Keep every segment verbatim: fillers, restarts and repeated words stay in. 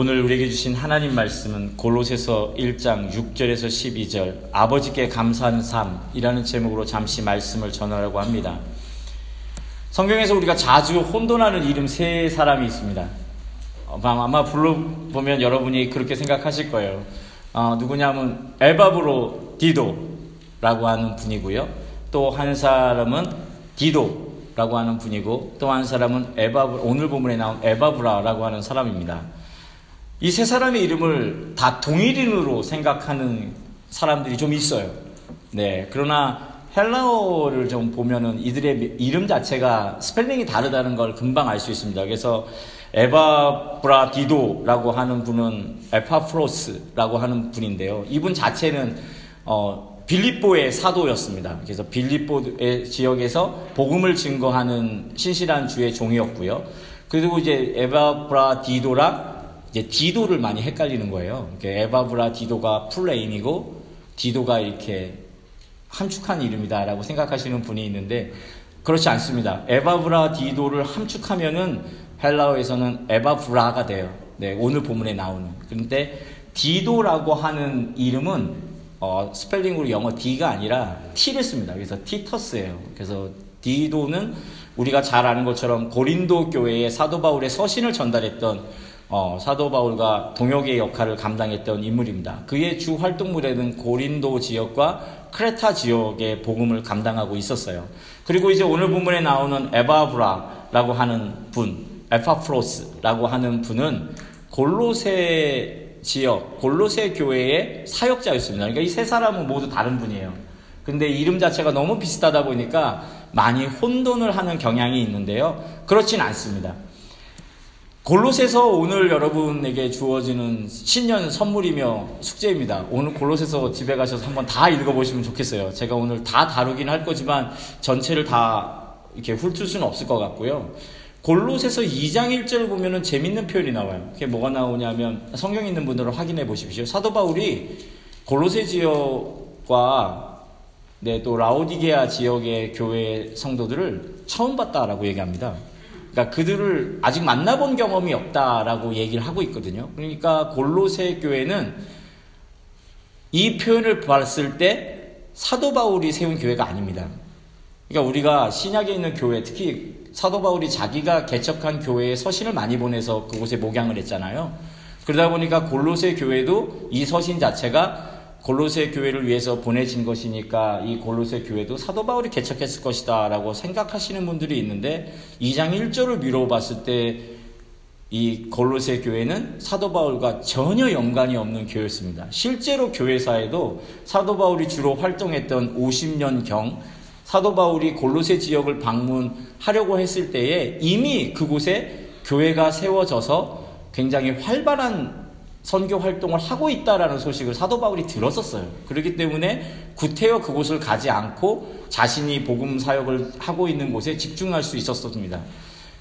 오늘 우리에게 주신 하나님 말씀은 골로새서 일 장 육 절에서 십이 절 아버지께 감사한 삶이라는 제목으로 잠시 말씀을 전하려고 합니다. 성경에서 우리가 자주 혼돈하는 이름 세 사람이 있습니다. 아마 불러보면 여러분이 그렇게 생각하실 거예요. 어, 누구냐면 엘바브로 디도라고 하는 분이고요. 또 한 사람은 디도라고 하는 분이고 또 한 사람은 에바브, 오늘 본문에 나온 에바브라라고 하는 사람입니다. 이 세 사람의 이름을 다 동일인으로 생각하는 사람들이 좀 있어요. 네, 그러나 헬라어를 좀 보면은 이들의 이름 자체가 스펠링이 다르다는 걸 금방 알 수 있습니다. 그래서 에바브라디도라고 하는 분은 에파프로스라고 하는 분인데요. 이분 자체는 어, 빌립보의 사도였습니다. 그래서 빌립보의 지역에서 복음을 증거하는 신실한 주의 종이었고요. 그리고 이제 에바브라디도랑 이제 디도를 많이 헷갈리는 거예요. 에바브라디도가 풀네임이고 디도가 이렇게 함축한 이름이다라고 생각하시는 분이 있는데 그렇지 않습니다. 에바브라디도를 함축하면은 헬라어에서는 에바브라가 돼요. 네, 오늘 본문에 나오는. 그런데 디도라고 하는 이름은 어, 스펠링으로 영어 D가 아니라 T를 씁니다. 그래서 티터스예요. 그래서 디도는 우리가 잘 아는 것처럼 고린도 교회에 사도 바울의 서신을 전달했던 어, 사도 바울과 동역의 역할을 감당했던 인물입니다. 그의 주 활동물에는 고린도 지역과 크레타 지역의 복음을 감당하고 있었어요. 그리고 이제 오늘 본문에 나오는 에바브라라고 하는 분. 에파프로스라고 하는 분은 골로새 지역, 골로새 교회의 사역자였습니다. 그러니까 이 세 사람은 모두 다른 분이에요. 근데 이름 자체가 너무 비슷하다 보니까 많이 혼돈을 하는 경향이 있는데요. 그렇진 않습니다. 골로새서 오늘 여러분에게 주어지는 신년 선물이며 숙제입니다. 오늘 골로새서 집에 가셔서 한번 다 읽어보시면 좋겠어요. 제가 오늘 다 다루긴 할 거지만 전체를 다 이렇게 훑을 수는 없을 것 같고요. 골로새서 이 장 일 절을 보면은 재밌는 표현이 나와요. 그게 뭐가 나오냐면 성경 있는 분들은 확인해 보십시오. 사도 바울이 골로새 지역과 네, 또 라오디게아 지역의 교회 성도들을 처음 봤다라고 얘기합니다. 그러니까 그들을 아직 만나본 경험이 없다라고 얘기를 하고 있거든요. 그러니까 골로새 교회는 이 표현을 봤을 때 사도 바울이 세운 교회가 아닙니다. 그러니까 우리가 신약에 있는 교회, 특히 사도 바울이 자기가 개척한 교회에 서신을 많이 보내서 그곳에 목양을 했잖아요. 그러다 보니까 골로새 교회도 이 서신 자체가 골로새 교회를 위해서 보내진 것이니까 이 골로새 교회도 사도 바울이 개척했을 것이다 라고 생각하시는 분들이 있는데 이 장 일 절을 미뤄봤을 때 이 골로새 교회는 사도 바울과 전혀 연관이 없는 교회였습니다. 실제로 교회사에도 사도 바울이 주로 활동했던 오십 년경 사도 바울이 골로새 지역을 방문하려고 했을 때에 이미 그곳에 교회가 세워져서 굉장히 활발한 선교 활동을 하고 있다라는 소식을 사도 바울이 들었었어요. 그렇기 때문에 구태여 그곳을 가지 않고 자신이 복음 사역을 하고 있는 곳에 집중할 수 있었습니다.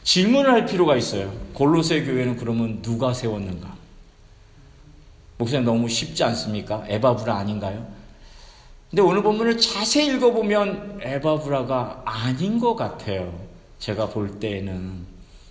질문을 할 필요가 있어요. 골로새 교회는 그러면 누가 세웠는가? 목사님 너무 쉽지 않습니까? 에바브라 아닌가요? 근데 오늘 본문을 자세히 읽어보면 에바브라가 아닌 것 같아요. 제가 볼 때에는.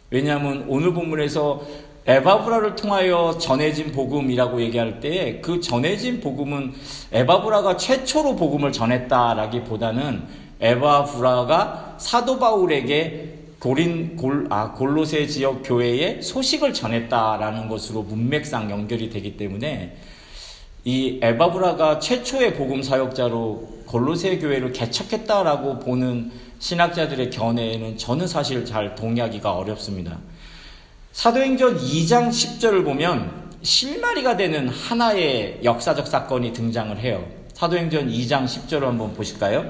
왜냐하면 오늘 본문에서 에바브라를 통하여 전해진 복음이라고 얘기할 때에 그 전해진 복음은 에바브라가 최초로 복음을 전했다라기보다는 에바브라가 사도 바울에게 고린, 골, 아, 골로새 지역 교회에 소식을 전했다라는 것으로 문맥상 연결이 되기 때문에 이 에바브라가 최초의 복음 사역자로 골로새 교회를 개척했다라고 보는 신학자들의 견해에는 저는 사실 잘 동의하기가 어렵습니다. 사도행전 이 장 십 절을 보면 실마리가 되는 하나의 역사적 사건이 등장을 해요. 사도행전 이 장 십 절을 한번 보실까요?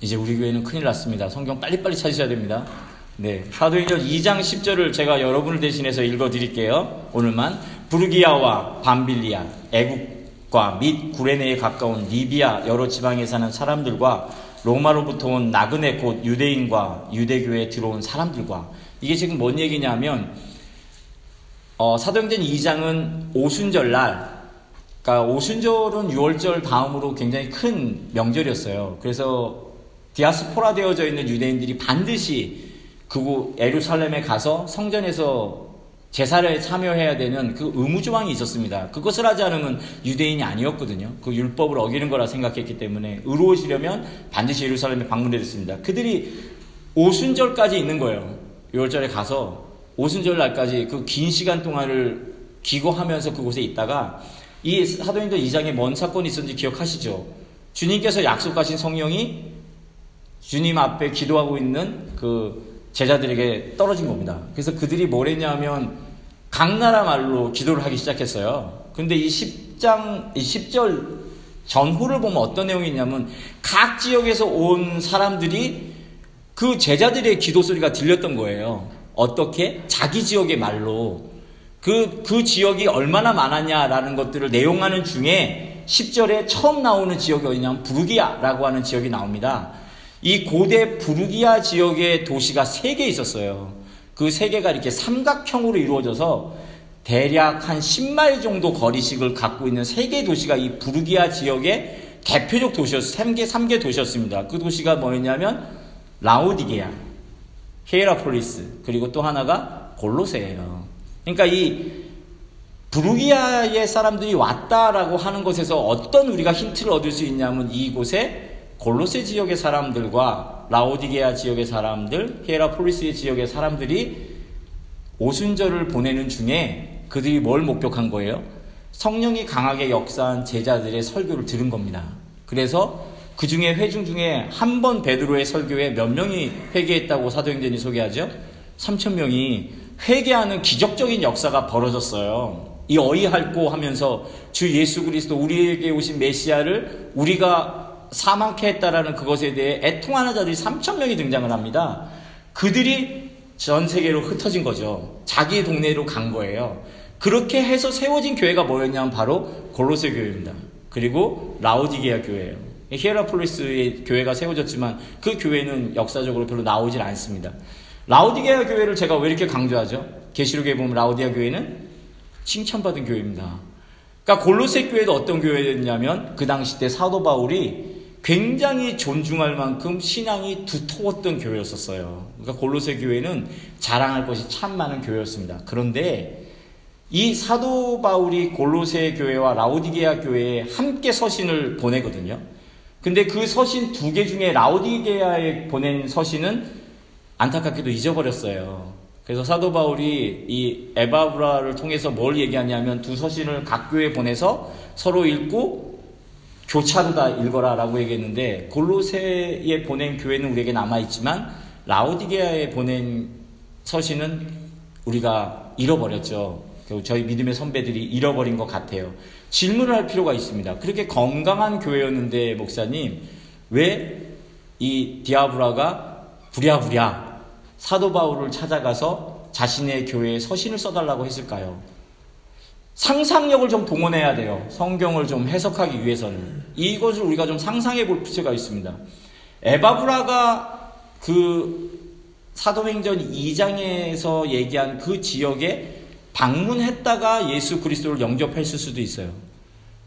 이제 우리 교회는 큰일 났습니다. 성경 빨리빨리 찾으셔야 됩니다. 네, 사도행전 이 장 십 절을 제가 여러분을 대신해서 읽어드릴게요. 오늘만 부르기아와 밤빌리아, 애국과 및 구레네에 가까운 리비아 여러 지방에 사는 사람들과 로마로부터 온 나그네 곧 유대인과 유대교회에 들어온 사람들과 이게 지금 뭔 얘기냐면 어, 사도행전 이 장은 오순절날 그러니까 오순절은 유월절 다음으로 굉장히 큰 명절이었어요. 그래서 디아스포라 되어져 있는 유대인들이 반드시 그곳 예루살렘에 가서 성전에서 제사를 참여해야 되는 그 의무조항이 있었습니다. 그것을 하지 않으면 유대인이 아니었거든요. 그 율법을 어기는 거라 생각했기 때문에 의로우시려면 반드시 예루살렘에 방문해야 됐습니다. 그들이 오순절까지 있는 거예요. 유월절에 가서 오순절 날까지 그 긴 시간 동안을 기거하면서 그곳에 있다가 이 사도행전 이 장에 뭔 사건이 있었는지 기억하시죠? 주님께서 약속하신 성령이 주님 앞에 기도하고 있는 그 제자들에게 떨어진 겁니다. 그래서 그들이 뭘 했냐 하면 각 나라 말로 기도를 하기 시작했어요. 근데 이 십 장, 이 십 절 전후를 보면 어떤 내용이 있냐면 각 지역에서 온 사람들이 그 제자들의 기도 소리가 들렸던 거예요. 어떻게? 자기 지역의 말로. 그, 그 지역이 얼마나 많았냐라는 것들을 내용하는 중에 십 절에 처음 나오는 지역이 어디냐면 부르기아라고 하는 지역이 나옵니다. 이 고대 부르기아 지역의 도시가 세 개 있었어요. 그 세 개가 이렇게 삼각형으로 이루어져서 대략 한 십 마일 정도 거리씩을 갖고 있는 세 개의 도시가 이 부르기아 지역의 대표적 도시였어요. 세 개, 세 개 도시였습니다. 그 도시가 뭐였냐면 라오디게아, 히에라폴리스, 그리고 또 하나가 골로세예요. 그러니까 이 부르기아의 사람들이 왔다라고 하는 것에서 어떤 우리가 힌트를 얻을 수 있냐면 이곳에 골로새 지역의 사람들과 라오디게아 지역의 사람들, 히에라폴리스의 지역의 사람들이 오순절을 보내는 중에 그들이 뭘 목격한 거예요? 성령이 강하게 역사한 제자들의 설교를 들은 겁니다. 그래서 그 중에 회중 중에 한 번 베드로의 설교에 몇 명이 회개했다고 사도행전이 소개하죠? 삼천 명이 회개하는 기적적인 역사가 벌어졌어요. 이 어이할고 하면서 주 예수 그리스도 우리에게 오신 메시아를 우리가 사망케 했다라는 그것에 대해 애통하는 자들이 삼천 명이 등장을 합니다. 그들이 전 세계로 흩어진 거죠. 자기 동네로 간 거예요. 그렇게 해서 세워진 교회가 뭐였냐면 바로 골로새 교회입니다. 그리고 라오디게아 교회예요. 히에라폴리스의 교회가 세워졌지만 그 교회는 역사적으로 별로 나오질 않습니다. 라오디게아 교회를 제가 왜 이렇게 강조하죠? 계시록에 보면 라오디게아 교회는 칭찬받은 교회입니다. 그러니까 골로새 교회도 어떤 교회였냐면 그 당시 때 사도 바울이 굉장히 존중할 만큼 신앙이 두터웠던 교회였었어요. 그러니까 골로새 교회는 자랑할 것이 참 많은 교회였습니다. 그런데 이 사도 바울이 골로새 교회와 라오디게아 교회에 함께 서신을 보내거든요. 근데 그 서신 두 개 중에 라오디게아에 보낸 서신은 안타깝게도 잊어버렸어요. 그래서 사도 바울이 이 에바브라를 통해서 뭘 얘기하냐면 두 서신을 각 교회에 보내서 서로 읽고 교차로 다 읽어라라고 얘기했는데 골로새에 보낸 교회는 우리에게 남아있지만 라오디게아에 보낸 서신은 우리가 잃어버렸죠. 저희 믿음의 선배들이 잃어버린 것 같아요. 질문을 할 필요가 있습니다. 그렇게 건강한 교회였는데 목사님 왜 이 디아브라가 부랴부랴 사도 바울을 찾아가서 자신의 교회에 서신을 써달라고 했을까요? 상상력을 좀 동원해야 돼요. 성경을 좀 해석하기 위해서는. 이것을 우리가 좀 상상해 볼 필요가 있습니다. 에바브라가 그 사도행전 이 장에서 얘기한 그 지역에 방문했다가 예수 그리스도를 영접했을 수도 있어요.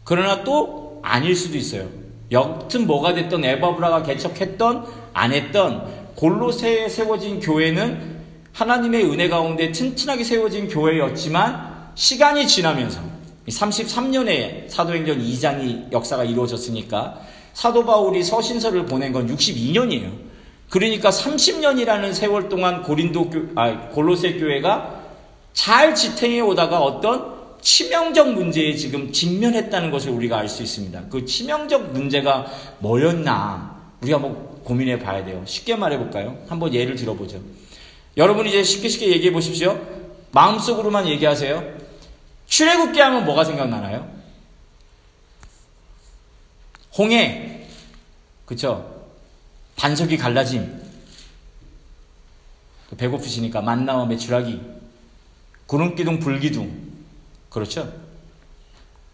그러나 또 아닐 수도 있어요. 여튼 뭐가 됐던 에바브라가 개척했던 안 했던 골로새에 세워진 교회는 하나님의 은혜 가운데 튼튼하게 세워진 교회였지만 시간이 지나면서 삼십삼 년에 사도행전 이 장이 역사가 이루어졌으니까 사도 바울이 서신서를 보낸 건 육십이 년이에요. 그러니까 삼십 년이라는 세월 동안 고린도 교, 아, 골로새 교회가 잘 지탱해 오다가 어떤 치명적 문제에 지금 직면했다는 것을 우리가 알 수 있습니다. 그 치명적 문제가 뭐였나 우리가 뭐 고민해 봐야 돼요. 쉽게 말해볼까요? 한번 예를 들어보죠. 여러분 이제 쉽게 쉽게 얘기해 보십시오. 마음속으로만 얘기하세요. 출애굽기 하면 뭐가 생각나나요? 홍해, 그쵸? 반석이 갈라짐, 배고프시니까 만나와 메추라기, 구름기둥, 불기둥, 그렇죠?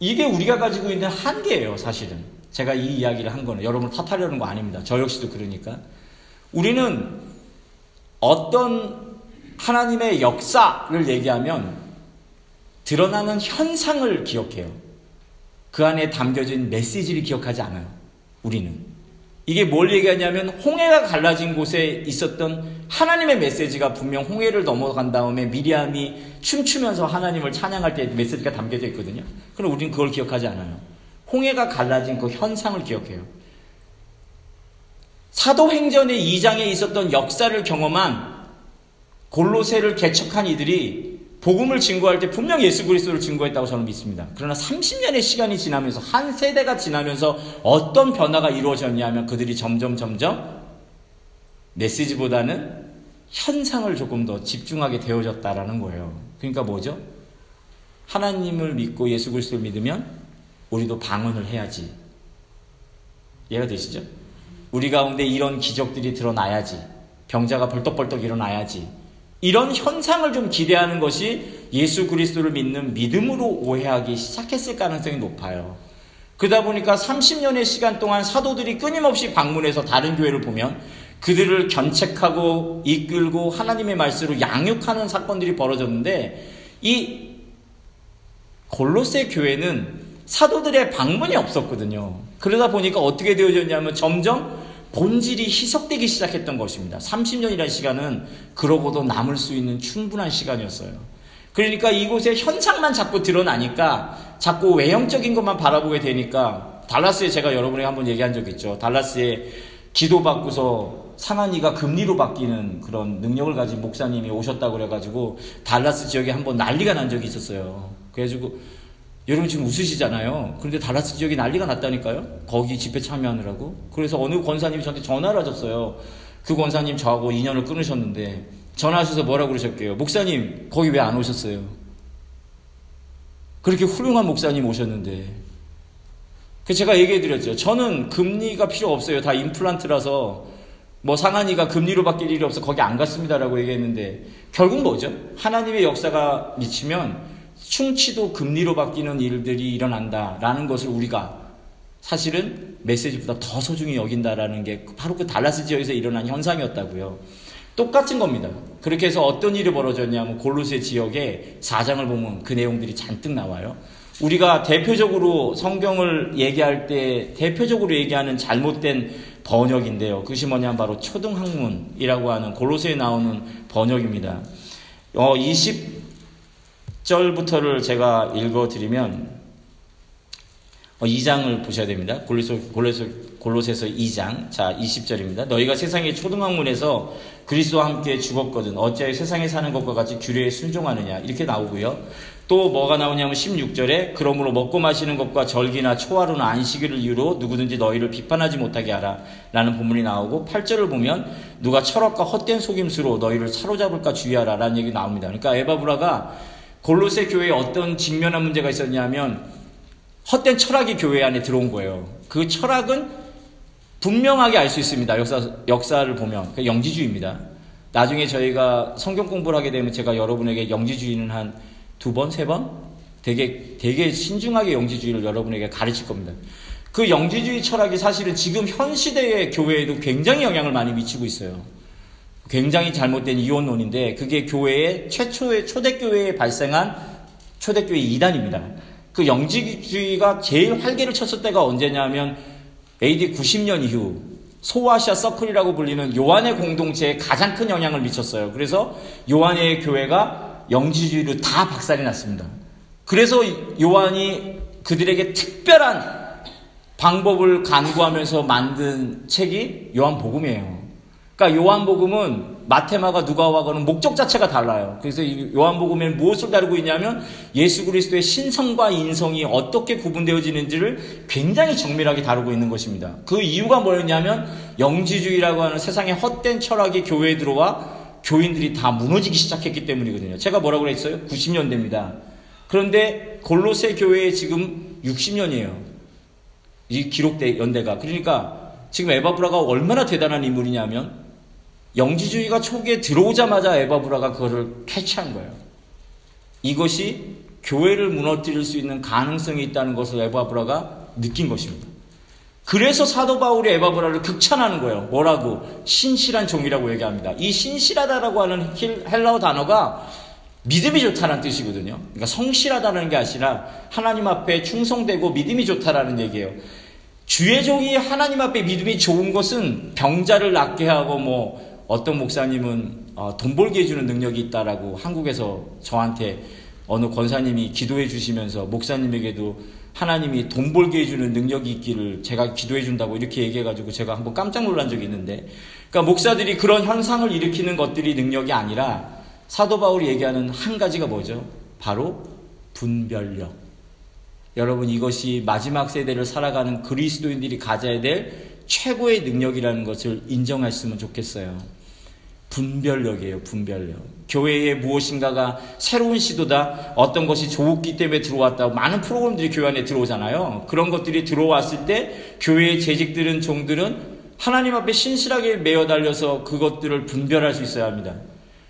이게 우리가 가지고 있는 한계예요, 사실은. 제가 이 이야기를 한 거는 여러분을 탓하려는 거 아닙니다. 저 역시도 그러니까. 우리는 어떤 하나님의 역사를 얘기하면 드러나는 현상을 기억해요. 그 안에 담겨진 메시지를 기억하지 않아요. 우리는. 이게 뭘 얘기하냐면 홍해가 갈라진 곳에 있었던 하나님의 메시지가 분명 홍해를 넘어간 다음에 미리암이 춤추면서 하나님을 찬양할 때 메시지가 담겨져 있거든요. 그럼 우리는 그걸 기억하지 않아요. 홍해가 갈라진 그 현상을 기억해요. 사도행전의 이 장에 있었던 역사를 경험한 골로새를 개척한 이들이 복음을 증거할 때 분명 예수 그리스도를 증거했다고 저는 믿습니다. 그러나 삼십 년의 시간이 지나면서 한 세대가 지나면서 어떤 변화가 이루어졌냐 하면 그들이 점점 점점 메시지보다는 현상을 조금 더 집중하게 되어졌다라는 거예요. 그러니까 뭐죠? 하나님을 믿고 예수 그리스도를 믿으면 우리도 방언을 해야지. 이해가 되시죠? 우리 가운데 이런 기적들이 드러나야지. 병자가 벌떡벌떡 일어나야지. 이런 현상을 좀 기대하는 것이 예수 그리스도를 믿는 믿음으로 오해하기 시작했을 가능성이 높아요. 그러다 보니까 삼십 년의 시간 동안 사도들이 끊임없이 방문해서 다른 교회를 보면 그들을 견책하고 이끌고 하나님의 말씀으로 양육하는 사건들이 벌어졌는데 이 골로새 교회는 사도들의 방문이 없었거든요. 그러다 보니까 어떻게 되어졌냐면 점점 본질이 희석되기 시작했던 것입니다. 삼십 년이라는 시간은 그러고도 남을 수 있는 충분한 시간이었어요. 그러니까 이곳에 현상만 자꾸 드러나니까 자꾸 외형적인 것만 바라보게 되니까 달라스에 제가 여러분에게 한번 얘기한 적이 있죠. 달라스에 기도받고서 상한이가 금리로 바뀌는 그런 능력을 가진 목사님이 오셨다고 그래가지고 달라스 지역에 한번 난리가 난 적이 있었어요. 그래가지고 여러분 지금 웃으시잖아요. 그런데 달라스 지역이 난리가 났다니까요. 거기 집회 참여하느라고. 그래서 어느 권사님이 저한테 전화를 하셨어요. 그 권사님 저하고 인연을 끊으셨는데 전화하셔서 뭐라고 그러셨게요. 목사님 거기 왜 안 오셨어요? 그렇게 훌륭한 목사님 오셨는데. 그 제가 얘기해드렸죠. 저는 금리가 필요 없어요. 다 임플란트라서 뭐 상한이가 금리로 바뀔 일이 없어 거기 안 갔습니다라고 얘기했는데 결국 뭐죠? 하나님의 역사가 미치면 충치도 금리로 바뀌는 일들이 일어난다라는 것을 우리가 사실은 메시지보다 더 소중히 여긴다라는 게 바로 그 달라스 지역에서 일어난 현상이었다고요. 똑같은 겁니다. 그렇게 해서 어떤 일이 벌어졌냐면 골로새 지역의 사 장을 보면 그 내용들이 잔뜩 나와요. 우리가 대표적으로 성경을 얘기할 때 대표적으로 얘기하는 잘못된 번역인데요. 그것이 뭐냐면 바로 초등학문이라고 하는 골로새에 나오는 번역입니다. 어, 이십 절부터를 제가 읽어드리면 이 장을 보셔야 됩니다. 골로새, 골로새, 골로새서 이 장 자 이십 절입니다. 너희가 세상의 초등학문에서 그리스도와 함께 죽었거든 어찌하여 세상에 사는 것과 같이 규례에 순종하느냐 이렇게 나오고요. 또 뭐가 나오냐면 십육 절에 그러므로 먹고 마시는 것과 절기나 초하루나 안식일을 이유로 누구든지 너희를 비판하지 못하게 하라 라는 본문이 나오고 팔 절을 보면 누가 철학과 헛된 속임수로 너희를 사로잡을까 주의하라 라는 얘기 나옵니다. 그러니까 에바브라가 골로새 교회에 어떤 직면한 문제가 있었냐면 헛된 철학이 교회 안에 들어온 거예요. 그 철학은 분명하게 알 수 있습니다. 역사, 역사를 보면. 영지주의입니다. 나중에 저희가 성경 공부를 하게 되면 제가 여러분에게 영지주의는 한 두 번, 세 번? 되게, 되게 신중하게 영지주의를 여러분에게 가르칠 겁니다. 그 영지주의 철학이 사실은 지금 현 시대의 교회에도 굉장히 영향을 많이 미치고 있어요. 굉장히 잘못된 이원론인데 그게 교회의 최초의 초대교회에 발생한 초대교회 이단입니다. 그 영지주의가 제일 활개를 쳤을 때가 언제냐면 에이디 구십 년 이후 소아시아 서클이라고 불리는 요한의 공동체에 가장 큰 영향을 미쳤어요. 그래서 요한의 교회가 영지주의로 다 박살이 났습니다. 그래서 요한이 그들에게 특별한 방법을 강구하면서 만든 책이 요한복음이에요. 그러니까 요한복음은 마테마가 누가와는 목적 자체가 달라요. 그래서 요한복음에는 무엇을 다루고 있냐면 예수 그리스도의 신성과 인성이 어떻게 구분되어지는지를 굉장히 정밀하게 다루고 있는 것입니다. 그 이유가 뭐였냐면 영지주의라고 하는 세상의 헛된 철학이 교회에 들어와 교인들이 다 무너지기 시작했기 때문이거든요. 제가 뭐라고 그랬어요? 구십 년대입니다. 그런데 골로새 교회에 지금 육십 년이에요. 이 기록대 연대가. 그러니까 지금 에바브라가 얼마나 대단한 인물이냐면 영지주의가 초기에 들어오자마자 에바브라가 그거를 캐치한 거예요. 이것이 교회를 무너뜨릴 수 있는 가능성이 있다는 것을 에바브라가 느낀 것입니다. 그래서 사도 바울이 에바브라를 극찬하는 거예요. 뭐라고? 신실한 종이라고 얘기합니다. 이 신실하다라고 하는 헬라어 단어가 믿음이 좋다는 뜻이거든요. 그러니까 성실하다는 게 아니라 하나님 앞에 충성되고 믿음이 좋다라는 얘기예요. 주의 종이 하나님 앞에 믿음이 좋은 것은 병자를 낫게 하고 뭐 어떤 목사님은 어, 돈 벌게 해주는 능력이 있다라고 한국에서 저한테 어느 권사님이 기도해 주시면서 목사님에게도 하나님이 돈 벌게 해주는 능력이 있기를 제가 기도해 준다고 이렇게 얘기해가지고 제가 한번 깜짝 놀란 적이 있는데, 그러니까 목사들이 그런 현상을 일으키는 것들이 능력이 아니라 사도 바울이 얘기하는 한 가지가 뭐죠? 바로 분별력. 여러분, 이것이 마지막 세대를 살아가는 그리스도인들이 가져야 될 최고의 능력이라는 것을 인정했으면 좋겠어요. 분별력이에요, 분별력. 교회에 무엇인가가 새로운 시도다, 어떤 것이 좋기 때문에 들어왔다, 많은 프로그램들이 교회 안에 들어오잖아요. 그런 것들이 들어왔을 때 교회의 재직들은, 종들은 하나님 앞에 신실하게 매어달려서 그것들을 분별할 수 있어야 합니다.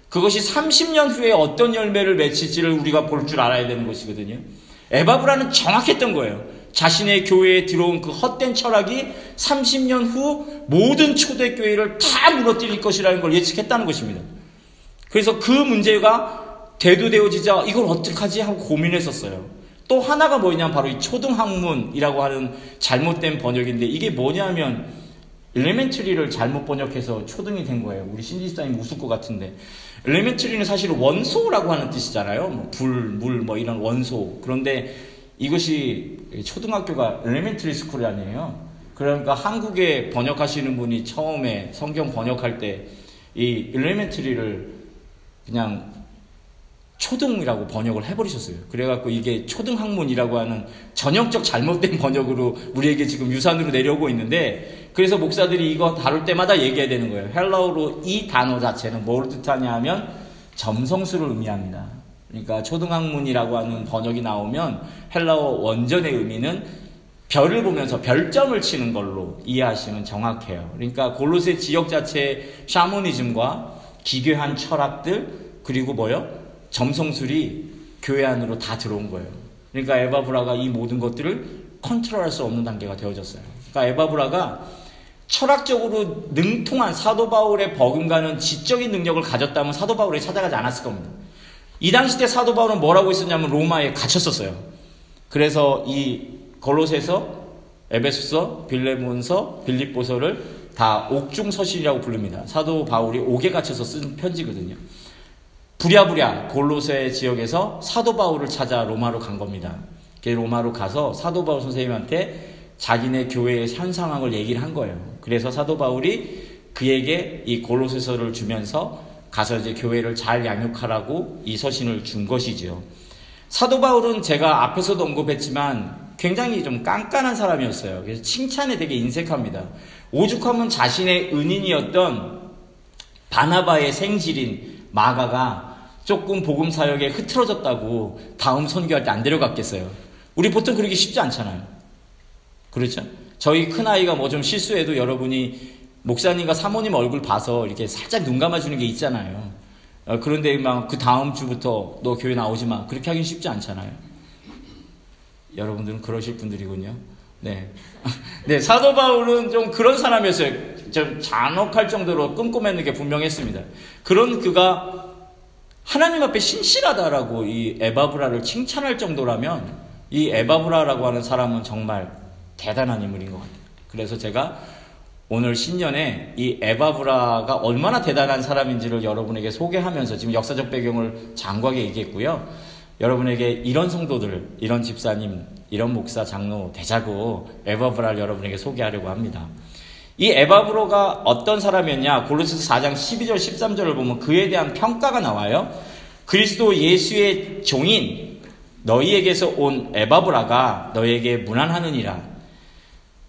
그것이 삼십 년 후에 어떤 열매를 맺힐지를 우리가 볼 줄 알아야 되는 것이거든요. 에바브라는 정확했던 거예요. 자신의 교회에 들어온 그 헛된 철학이 삼십 년 후 모든 초대교회를 다 무너뜨릴 것이라는 걸 예측했다는 것입니다. 그래서 그 문제가 대두되어지자 이걸 어떡하지 하고 고민했었어요. 또 하나가 뭐냐면 바로 이 초등학문이라고 하는 잘못된 번역인데, 이게 뭐냐면 엘리멘터리를 잘못 번역해서 초등이 된 거예요. 우리 신지사님 웃을 것 같은데, 엘리멘터리는 사실 원소라고 하는 뜻이잖아요. 뭐 불, 물, 뭐 이런 원소. 그런데 이것이 초등학교가 엘리멘터리 스쿨이 아니에요. 그러니까 한국에 번역하시는 분이 처음에 성경 번역할 때 이 엘리멘터리를 그냥 초등이라고 번역을 해버리셨어요. 그래갖고 이게 초등학문이라고 하는 전형적 잘못된 번역으로 우리에게 지금 유산으로 내려오고 있는데, 그래서 목사들이 이거 다룰 때마다 얘기해야 되는 거예요. 헬라어로 이 단어 자체는 뭘 뜻하냐 하면 점성술을 의미합니다. 그러니까 초등학문이라고 하는 번역이 나오면 헬라어 원전의 의미는 별을 보면서 별점을 치는 걸로 이해하시면 정확해요. 그러니까 골로새 지역 자체의 샤머니즘과 기괴한 철학들, 그리고 뭐요? 점성술이 교회 안으로 다 들어온 거예요. 그러니까 에바브라가 이 모든 것들을 컨트롤할 수 없는 단계가 되어졌어요. 그러니까 에바브라가 철학적으로 능통한 사도 바울의 버금가는 지적인 능력을 가졌다면 사도 바울이 찾아가지 않았을 겁니다. 이 당시 때 사도 바울은 뭐라고 있었냐면 로마에 갇혔었어요. 그래서 이 골로새서, 에베소서, 빌레몬서, 빌립보서를 다 옥중서신이라고 부릅니다. 사도 바울이 옥에 갇혀서 쓴 편지거든요. 부랴부랴 골로새 지역에서 사도 바울을 찾아 로마로 간 겁니다. 로마로 가서 사도 바울 선생님한테 자기네 교회의 현 상황을 얘기를 한 거예요. 그래서 사도 바울이 그에게 이 골로새서를 주면서 가서 이제 교회를 잘 양육하라고 이 서신을 준 것이지요. 사도 바울은 제가 앞에서도 언급했지만 굉장히 좀 깐깐한 사람이었어요. 그래서 칭찬에 되게 인색합니다. 오죽하면 자신의 은인이었던 바나바의 생실인 마가가 조금 복음 사역에 흐트러졌다고 다음 선교할 때 안 데려갔겠어요. 우리 보통 그러기 쉽지 않잖아요. 그렇죠? 저희 큰아이가 뭐 좀 실수해도 여러분이 목사님과 사모님 얼굴 봐서 이렇게 살짝 눈 감아주는 게 있잖아요. 어, 그런데 막 그 다음 주부터 너 교회 나오지 마. 그렇게 하긴 쉽지 않잖아요. 여러분들은 그러실 분들이군요. 네. 네, 사도 바울은 좀 그런 사람이었어요. 좀 잔혹할 정도로 꼼꼼했는 게 분명했습니다. 그런 그가 하나님 앞에 신실하다라고 이 에바브라를 칭찬할 정도라면 이 에바브라라고 하는 사람은 정말 대단한 인물인 것 같아요. 그래서 제가 오늘 신년에 이 에바브라가 얼마나 대단한 사람인지를 여러분에게 소개하면서 지금 역사적 배경을 장과하게 얘기했고요. 여러분에게 이런 성도들, 이런 집사님, 이런 목사, 장로 되자고 에바브라를 여러분에게 소개하려고 합니다. 이 에바브라가 어떤 사람이었냐? 골로새서 사 장 십이 절 십삼 절을 보면 그에 대한 평가가 나와요. 그리스도 예수의 종인 너희에게서 온 에바브라가 너희에게 문안하느니라.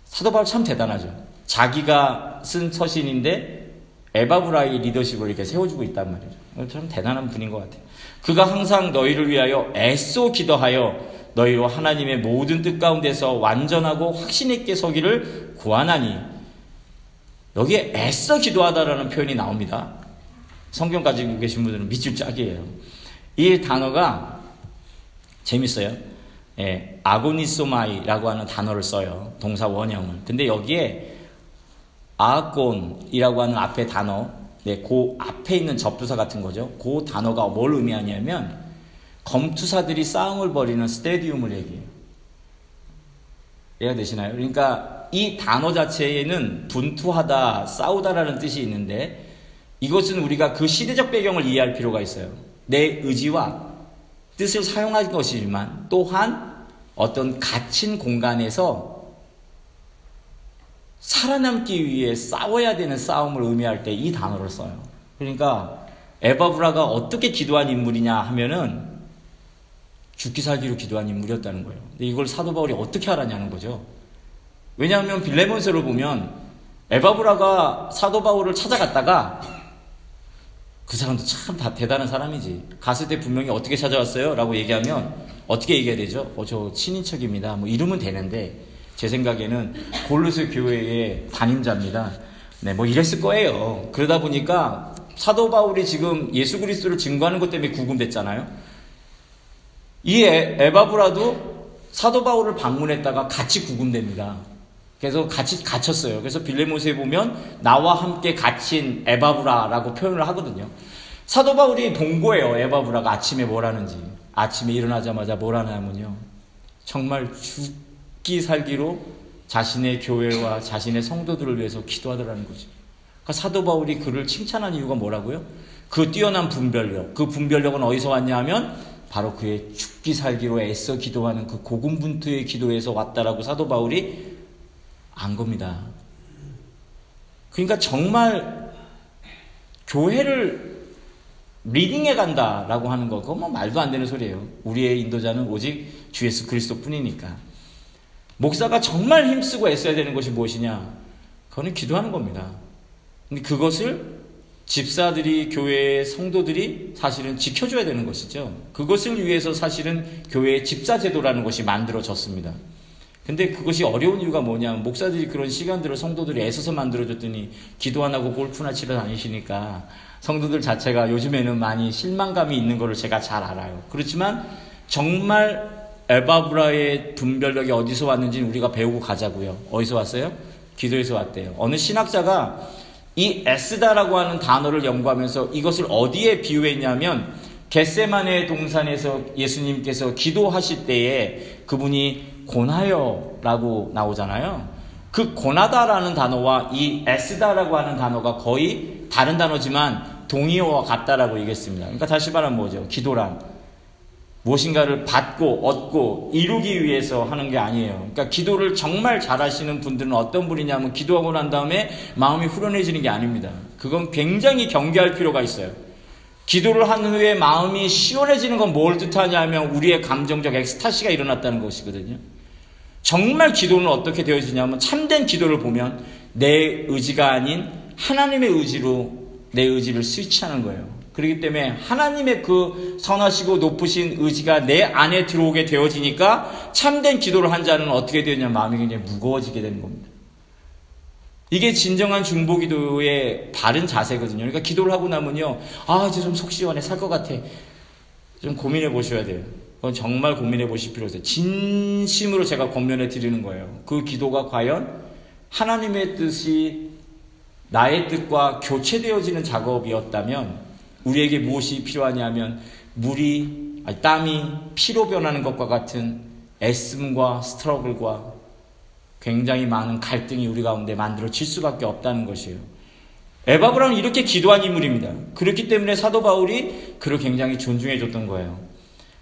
사도 바울 참 대단하죠. 자기가 쓴 서신인데 에바브라의 리더십을 이렇게 세워주고 있단 말이죠. 참 대단한 분인 것 같아요. 그가 항상 너희를 위하여 애써 기도하여 너희와 하나님의 모든 뜻 가운데서 완전하고 확신 있게 서기를 구하나니. 여기에 애써 기도하다라는 표현이 나옵니다. 성경 가지고 계신 분들은 밑줄 짝이에요. 이 단어가 재밌어요. 예, 아고니소마이라고 하는 단어를 써요. 동사 원형을. 근데 여기에 아곤이라고 하는 앞에 단어, 네, 그 앞에 있는 접두사 같은 거죠. 그 단어가 뭘 의미하냐면 검투사들이 싸움을 벌이는 스테디움을 얘기해요. 이해가 되시나요? 그러니까 이 단어 자체에는 분투하다, 싸우다라는 뜻이 있는데 이것은 우리가 그 시대적 배경을 이해할 필요가 있어요. 내 의지와 뜻을 사용한 것이지만 또한 어떤 갇힌 공간에서 살아남기 위해 싸워야 되는 싸움을 의미할 때 이 단어를 써요. 그러니까 에바브라가 어떻게 기도한 인물이냐 하면은 죽기 살기로 기도한 인물이었다는 거예요. 근데 이걸 사도 바울이 어떻게 알았냐는 거죠. 왜냐하면 빌레몬서를 보면 에바브라가 사도 바울을 찾아갔다가 그 사람도 참 다 대단한 사람이지. 갔을 때 분명히 어떻게 찾아왔어요? 라고 얘기하면 어떻게 얘기해야 되죠? 어, 저 친인척입니다. 뭐 이러면 되는데 제 생각에는 골로새 교회의 담임자입니다. 네, 뭐 이랬을 거예요. 그러다 보니까 사도 바울이 지금 예수 그리스도를 증거하는 것 때문에 구금됐잖아요. 이 에, 에바브라도 사도 바울을 방문했다가 같이 구금됩니다. 그래서 같이 갇혔어요. 그래서 빌레몬서에 보면 나와 함께 갇힌 에바브라라고 표현을 하거든요. 사도 바울이 본 거예요. 에바브라가 아침에 뭘 하는지. 아침에 일어나자마자 뭘 하냐면요. 정말 죽기 살기로 자신의 교회와 자신의 성도들을 위해서 기도하더라는 거죠. 그러니까 사도 바울이 그를 칭찬한 이유가 뭐라고요? 그 뛰어난 분별력. 그 분별력은 어디서 왔냐 하면 바로 그의 죽기 살기로 애써 기도하는 그 고군분투의 기도에서 왔다라고 사도 바울이 안 겁니다. 그러니까 정말 교회를 리딩해 간다라고 하는 거, 그건 뭐 말도 안 되는 소리예요. 우리의 인도자는 오직 주 예수 그리스도 뿐이니까. 목사가 정말 힘쓰고 애써야 되는 것이 무엇이냐? 그거는 기도하는 겁니다. 근데 그것을 집사들이, 교회의 성도들이 사실은 지켜줘야 되는 것이죠. 그것을 위해서 사실은 교회의 집사제도라는 것이 만들어졌습니다. 근데 그것이 어려운 이유가 뭐냐, 목사들이 그런 시간들을 성도들이 애써서 만들어줬더니 기도 안 하고 골프나 치러 다니시니까 성도들 자체가 요즘에는 많이 실망감이 있는 거를 제가 잘 알아요. 그렇지만 정말 에바브라의 분별력이 어디서 왔는지는 우리가 배우고 가자고요. 어디서 왔어요? 기도에서 왔대요. 어느 신학자가 이 애쓰다라고 하는 단어를 연구하면서 이것을 어디에 비유했냐면 겟세마네 동산에서 예수님께서 기도하실 때에 그분이 고나요 라고 나오잖아요. 그 고나다라는 단어와 이 애쓰다라고 하는 단어가 거의 다른 단어지만 동의어와 같다라고 얘기했습니다. 그러니까 다시 말하면 뭐죠? 기도란 무엇인가를 받고 얻고 이루기 위해서 하는 게 아니에요. 그러니까 기도를 정말 잘하시는 분들은 어떤 분이냐면 기도하고 난 다음에 마음이 후련해지는 게 아닙니다. 그건 굉장히 경계할 필요가 있어요. 기도를 한 후에 마음이 시원해지는 건 뭘 뜻하냐 하면 우리의 감정적 엑스타시가 일어났다는 것이거든요. 정말 기도는 어떻게 되어지냐면 참된 기도를 보면 내 의지가 아닌 하나님의 의지로 내 의지를 스위치하는 거예요. 그렇기 때문에 하나님의 그 선하시고 높으신 의지가 내 안에 들어오게 되어지니까 참된 기도를 한 자는 어떻게 되느냐, 마음이 굉장히 무거워지게 되는 겁니다. 이게 진정한 중보기도의 바른 자세거든요. 그러니까 기도를 하고 나면요, 아 이제 좀 속 시원해, 살 것 같아, 좀 고민해 보셔야 돼요. 그건 정말 고민해 보실 필요가 있어요. 진심으로 제가 권면해 드리는 거예요. 그 기도가 과연 하나님의 뜻이 나의 뜻과 교체되어지는 작업이었다면 우리에게 무엇이 필요하냐면 물이, 아니, 땀이 피로 변하는 것과 같은 애씀과 스트러글과 굉장히 많은 갈등이 우리 가운데 만들어질 수밖에 없다는 것이에요. 에바브라는 이렇게 기도한 인물입니다. 그렇기 때문에 사도 바울이 그를 굉장히 존중해줬던 거예요.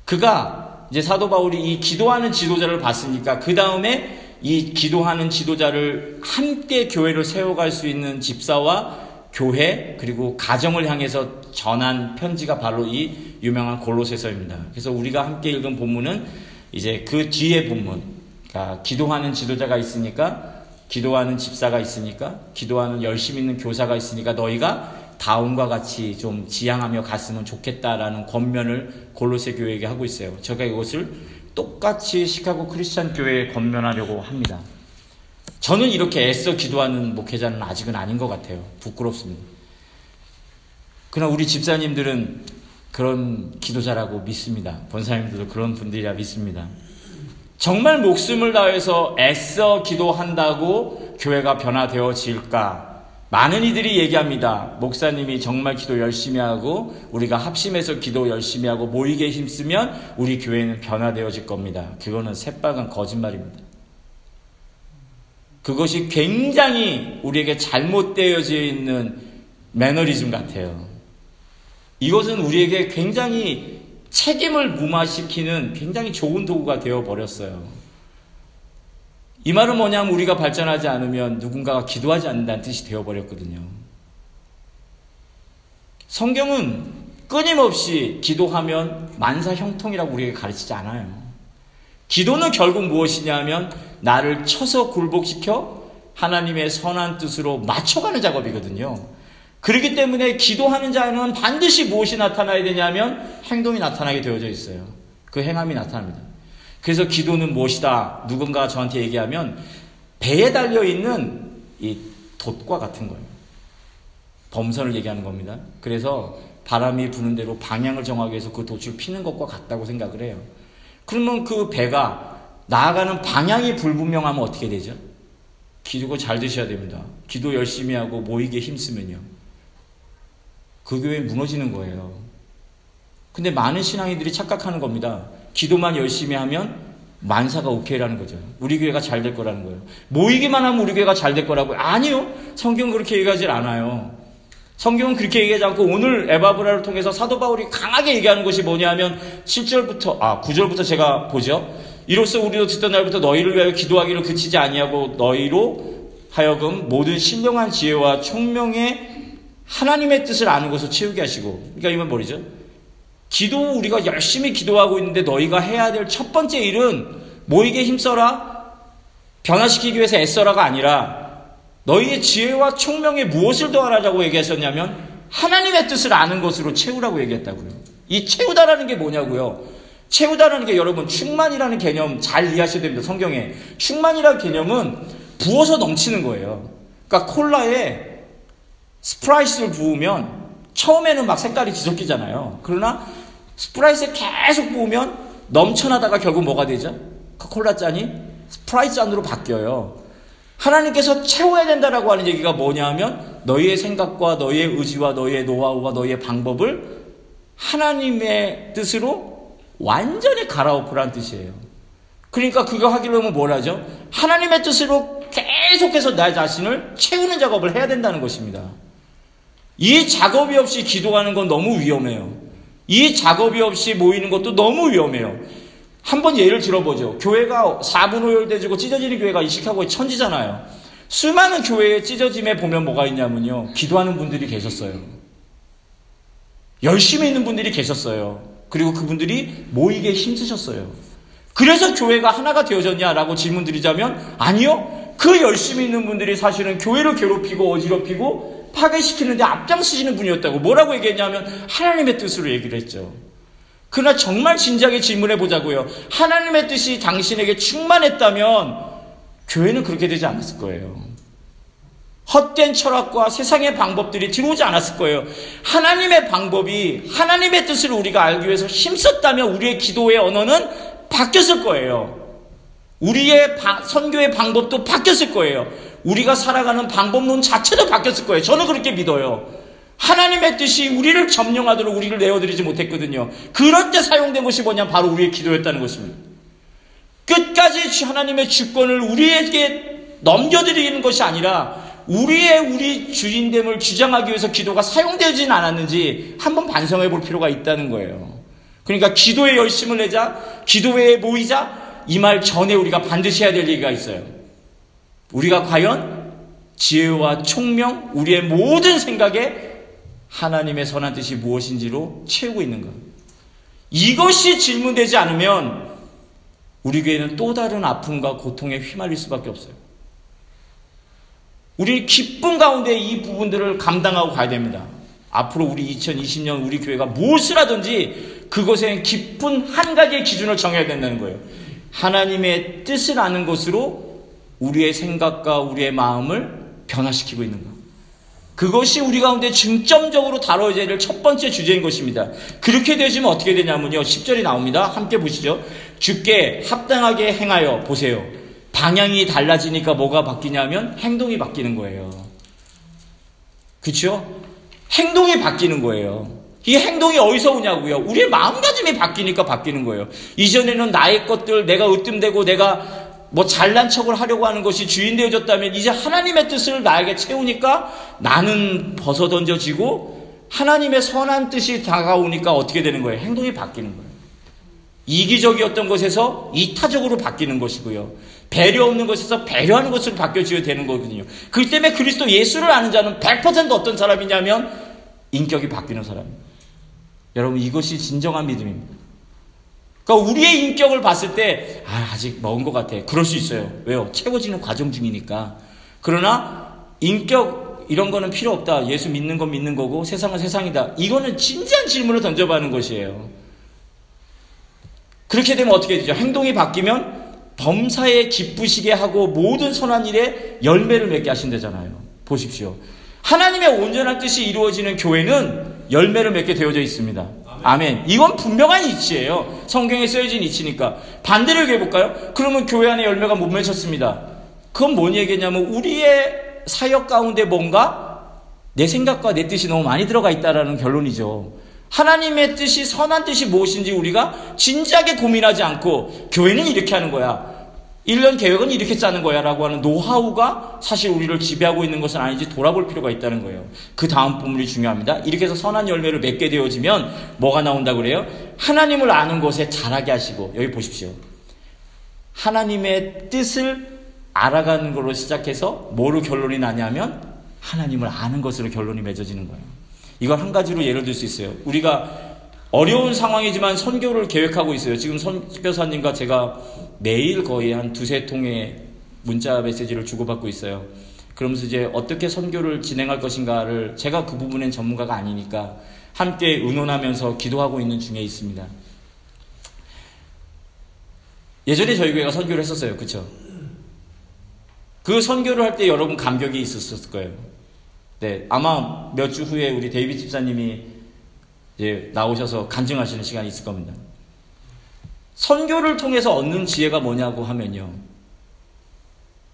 그가 이제 사도 바울이 이 기도하는 지도자를 봤으니까 그 다음에 이 기도하는 지도자를 함께 교회를 세워갈 수 있는 집사와 교회 그리고 가정을 향해서 전한 편지가 바로 이 유명한 골로새서입니다. 그래서 우리가 함께 읽은 본문은 이제 그 뒤에 본문, 자, 기도하는 지도자가 있으니까, 기도하는 집사가 있으니까, 기도하는 열심 있는 교사가 있으니까 너희가 다음과 같이 좀 지향하며 갔으면 좋겠다라는 권면을 골로새 교회에게 하고 있어요. 제가 이것을 똑같이 시카고 크리스찬 교회에 권면하려고 합니다. 저는 이렇게 애써 기도하는 목회자는 아직은 아닌 것 같아요. 부끄럽습니다. 그러나 우리 집사님들은 그런 기도자라고 믿습니다. 본사님들도 그런 분들이라 믿습니다. 정말 목숨을 다해서 애써 기도한다고 교회가 변화되어질까? 많은 이들이 얘기합니다. 목사님이 정말 기도 열심히 하고 우리가 합심해서 기도 열심히 하고 모이게 힘쓰면 우리 교회는 변화되어질 겁니다. 그거는 새빨간 거짓말입니다. 그것이 굉장히 우리에게 잘못되어져 있는 매너리즘 같아요. 이것은 우리에게 굉장히 책임을 무마시키는 굉장히 좋은 도구가 되어버렸어요. 이 말은 뭐냐면 우리가 발전하지 않으면 누군가가 기도하지 않는다는 뜻이 되어버렸거든요. 성경은 끊임없이 기도하면 만사 형통이라고 우리에게 가르치지 않아요. 기도는 결국 무엇이냐면 나를 쳐서 굴복시켜 하나님의 선한 뜻으로 맞춰가는 작업이거든요. 그렇기 때문에 기도하는 자는 반드시 무엇이 나타나야 되냐면 행동이 나타나게 되어져 있어요. 그 행함이 나타납니다. 그래서 기도는 무엇이다? 누군가 저한테 얘기하면 배에 달려있는 이 돛과 같은 거예요. 범선을 얘기하는 겁니다. 그래서 바람이 부는 대로 방향을 정하기 위해서 그 돛을 피는 것과 같다고 생각을 해요. 그러면 그 배가 나아가는 방향이 불분명하면 어떻게 되죠? 기도가 잘 되셔야 됩니다. 기도 열심히 하고 모이기에 힘쓰면요. 그 교회 무너지는 거예요. 근데 많은 신앙인들이 착각하는 겁니다. 기도만 열심히 하면 만사가 오케이라는 거죠. 우리 교회가 잘 될 거라는 거예요. 모이기만 하면 우리 교회가 잘 될 거라고요. 아니요. 성경은 그렇게 얘기하지 않아요. 성경은 그렇게 얘기하지 않고 오늘 에바브라를 통해서 사도 바울이 강하게 얘기하는 것이 뭐냐면 칠 절부터 아 구 절부터 제가 보죠. 이로써 우리도 듣던 날부터 너희를 위하여 기도하기를 그치지 아니하고 너희로 하여금 모든 신령한 지혜와 총명의 하나님의 뜻을 아는 것을 채우게 하시고. 그러니까 이건 뭐죠? 기도 우리가 열심히 기도하고 있는데 너희가 해야 될 첫 번째 일은 모이게 힘써라, 변화시키기 위해서 애써라가 아니라 너희의 지혜와 총명에 무엇을 더하라고 얘기했었냐면 하나님의 뜻을 아는 것으로 채우라고 얘기했다고요. 이 채우다라는 게 뭐냐고요. 채우다라는 게 여러분 충만이라는 개념 잘 이해하셔야 됩니다. 성경에 충만이라는 개념은 부어서 넘치는 거예요. 그러니까 콜라에 스프라이트를 부으면 처음에는 막 색깔이 뒤섞이잖아요. 그러나 스프라이트에 계속 부으면 넘쳐나다가 결국 뭐가 되죠? 그 콜라 잔이 스프라이트 잔으로 바뀌어요. 하나님께서 채워야 된다라고 하는 얘기가 뭐냐면 너희의 생각과 너희의 의지와 너희의 노하우와 너희의 방법을 하나님의 뜻으로 완전히 갈아엎으라는 뜻이에요. 그러니까 그거 하기로 하면 뭘 하죠? 하나님의 뜻으로 계속해서 나 자신을 채우는 작업을 해야 된다는 것입니다. 이 작업이 없이 기도하는 건 너무 위험해요. 이 작업이 없이 모이는 것도 너무 위험해요. 한번 예를 들어보죠. 교회가 사분오열돼지고 찢어지는 교회가 이 시카고의 천지잖아요. 수많은 교회의 찢어짐에 보면 뭐가 있냐면요. 기도하는 분들이 계셨어요. 열심히 있는 분들이 계셨어요. 그리고 그분들이 모이게 힘쓰셨어요. 그래서 교회가 하나가 되어졌냐라고 질문 드리자면 아니요. 그 열심히 있는 분들이 사실은 교회를 괴롭히고 어지럽히고 파괴시키는데 앞장서시는 분이었다고 뭐라고 얘기했냐면 하나님의 뜻으로 얘기를 했죠. 그러나 정말 진지하게 질문해보자고요. 하나님의 뜻이 당신에게 충만했다면 교회는 그렇게 되지 않았을 거예요. 헛된 철학과 세상의 방법들이 들어오지 않았을 거예요. 하나님의 방법이 하나님의 뜻을 우리가 알기 위해서 힘썼다면 우리의 기도의 언어는 바뀌었을 거예요. 우리의 바, 선교의 방법도 바뀌었을 거예요. 우리가 살아가는 방법론 자체도 바뀌었을 거예요. 저는 그렇게 믿어요. 하나님의 뜻이 우리를 점령하도록 우리를 내어드리지 못했거든요. 그럴 때 사용된 것이 뭐냐면 바로 우리의 기도였다는 것입니다. 끝까지 하나님의 주권을 우리에게 넘겨드리는 것이 아니라 우리의 우리 주인됨을 주장하기 위해서 기도가 사용되진 않았는지 한번 반성해 볼 필요가 있다는 거예요. 그러니까 기도에 열심을 내자, 기도회에 모이자 이 말 전에 우리가 반드시 해야 될 얘기가 있어요. 우리가 과연 지혜와 총명, 우리의 모든 생각에 하나님의 선한 뜻이 무엇인지로 채우고 있는가? 이것이 질문되지 않으면 우리 교회는 또 다른 아픔과 고통에 휘말릴 수밖에 없어요. 우리 기쁨 가운데 이 부분들을 감당하고 가야 됩니다. 앞으로 우리 이천이십 년 우리 교회가 무엇을 하든지 그것에 기쁜 한 가지의 기준을 정해야 된다는 거예요. 하나님의 뜻을 아는 것으로 우리의 생각과 우리의 마음을 변화시키고 있는 거예요. 그것이 우리 가운데 중점적으로 다뤄져야 될 첫 번째 주제인 것입니다. 그렇게 되시면 어떻게 되냐면요. 십 절이 나옵니다. 함께 보시죠. 주께 합당하게 행하여 보세요. 방향이 달라지니까 뭐가 바뀌냐면 행동이 바뀌는 거예요. 그렇죠? 행동이 바뀌는 거예요. 이 행동이 어디서 오냐고요. 우리의 마음가짐이 바뀌니까 바뀌는 거예요. 이전에는 나의 것들, 내가 으뜸대고 내가 뭐 잘난 척을 하려고 하는 것이 주인 되어졌다면 이제 하나님의 뜻을 나에게 채우니까 나는 벗어던져지고 하나님의 선한 뜻이 다가오니까 어떻게 되는 거예요? 행동이 바뀌는 거예요. 이기적이었던 것에서 이타적으로 바뀌는 것이고요. 배려 없는 것에서 배려하는 것으로 바뀌어져야 되는 거거든요. 그렇기 때문에 그리스도 예수를 아는 자는 백 퍼센트 어떤 사람이냐면 인격이 바뀌는 사람입니다. 여러분, 이것이 진정한 믿음입니다. 그러니까 우리의 인격을 봤을 때 아, 아직 먼 것 같아. 그럴 수 있어요. 왜요? 채워지는 과정 중이니까. 그러나 인격 이런 거는 필요 없다. 예수 믿는 건 믿는 거고 세상은 세상이다. 이거는 진지한 질문을 던져보는 것이에요. 그렇게 되면 어떻게 되죠? 행동이 바뀌면 범사에 기쁘시게 하고 모든 선한 일에 열매를 맺게 하신다잖아요. 보십시오. 하나님의 온전한 뜻이 이루어지는 교회는 열매를 맺게 되어져 있습니다. 아멘. 이건 분명한 이치예요. 성경에 쓰여진 이치니까. 반대로 얘기해볼까요? 그러면 교회 안에 열매가 못 맺혔습니다. 그건 뭔 얘기냐면 우리의 사역 가운데 뭔가 내 생각과 내 뜻이 너무 많이 들어가 있다라는 결론이죠. 하나님의 뜻이 선한 뜻이 무엇인지 우리가 진지하게 고민하지 않고 교회는 이렇게 하는 거야. 일 년 계획은 이렇게 짜는 거야 라고 하는 노하우가 사실 우리를 지배하고 있는 것은 아닌지 돌아볼 필요가 있다는 거예요. 그 다음 부분이 중요합니다. 이렇게 해서 선한 열매를 맺게 되어지면 뭐가 나온다고 그래요? 하나님을 아는 것에 자라게 하시고, 여기 보십시오. 하나님의 뜻을 알아가는 걸로 시작해서 뭐로 결론이 나냐면 하나님을 아는 것으로 결론이 맺어지는 거예요. 이걸 한 가지로 예를 들 수 있어요. 우리가 어려운 상황이지만 선교를 계획하고 있어요. 지금 선교사님과 제가 매일 거의 한 두세 통의 문자 메시지를 주고받고 있어요. 그러면서 이제 어떻게 선교를 진행할 것인가를 제가 그 부분엔 전문가가 아니니까 함께 의논하면서 기도하고 있는 중에 있습니다. 예전에 저희 교회가 선교를 했었어요. 그쵸? 그 선교를 할 때 여러분 감격이 있었을 거예요. 네, 아마 몇 주 후에 우리 데이빗 집사님이 예, 나오셔서 간증하시는 시간이 있을 겁니다. 선교를 통해서 얻는 지혜가 뭐냐고 하면요.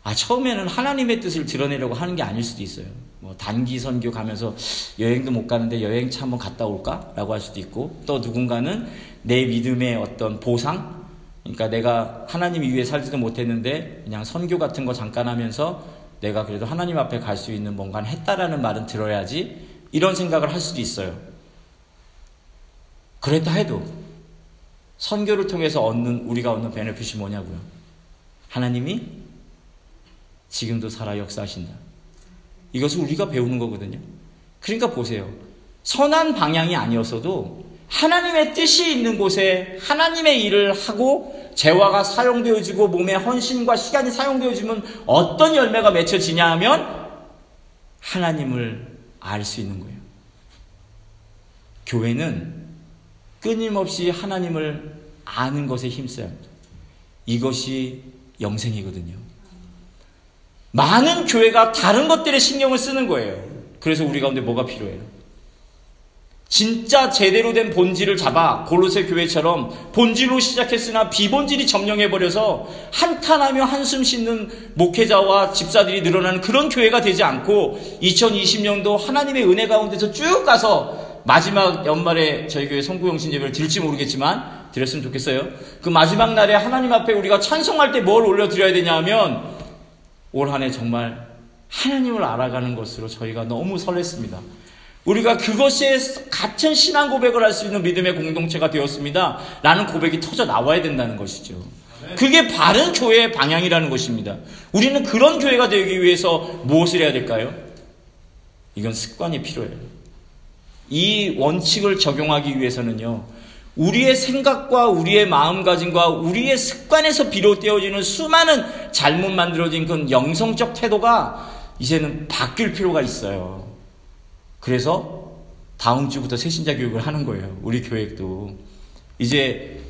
아, 처음에는 하나님의 뜻을 드러내려고 하는 게 아닐 수도 있어요. 뭐, 단기 선교 가면서 여행도 못 가는데 여행차 한번 갔다 올까? 라고 할 수도 있고, 또 누군가는 내 믿음의 어떤 보상? 그러니까 내가 하나님 위에 살지도 못했는데 그냥 선교 같은 거 잠깐 하면서 내가 그래도 하나님 앞에 갈 수 있는 뭔가는 했다라는 말은 들어야지, 이런 생각을 할 수도 있어요. 그랬다 해도 선교를 통해서 얻는 우리가 얻는 베네핏이 뭐냐고요. 하나님이 지금도 살아 역사하신다. 이것을 우리가 배우는 거거든요. 그러니까 보세요. 선한 방향이 아니었어도 하나님의 뜻이 있는 곳에 하나님의 일을 하고 재화가 사용되어지고 몸의 헌신과 시간이 사용되어지면 어떤 열매가 맺혀지냐 하면 하나님을 알 수 있는 거예요. 교회는 끊임없이 하나님을 아는 것에 힘써야 합니다. 이것이 영생이거든요. 많은 교회가 다른 것들에 신경을 쓰는 거예요. 그래서 우리 가운데 뭐가 필요해요? 진짜 제대로 된 본질을 잡아 골로새 교회처럼 본질로 시작했으나 비본질이 점령해버려서 한탄하며 한숨 쉬는 목회자와 집사들이 늘어나는 그런 교회가 되지 않고 이천이십 년도 하나님의 은혜 가운데서 쭉 가서 마지막 연말에 저희 교회 성구영신 예배를 드릴지 모르겠지만 드렸으면 좋겠어요. 그 마지막 날에 하나님 앞에 우리가 찬송할 때 뭘 올려드려야 되냐 하면 올 한 해 정말 하나님을 알아가는 것으로 저희가 너무 설렜습니다. 우리가 그것에 같은 신앙 고백을 할 수 있는 믿음의 공동체가 되었습니다. 라는 고백이 터져 나와야 된다는 것이죠. 그게 바른 교회의 방향이라는 것입니다. 우리는 그런 교회가 되기 위해서 무엇을 해야 될까요? 이건 습관이 필요해요. 이 원칙을 적용하기 위해서는요. 우리의 생각과 우리의 마음가짐과 우리의 습관에서 비롯되어지는 수많은 잘못 만들어진 그런 영성적 태도가 이제는 바뀔 필요가 있어요. 그래서 다음 주부터 새신자 교육을 하는 거예요. 우리 교회도. 이제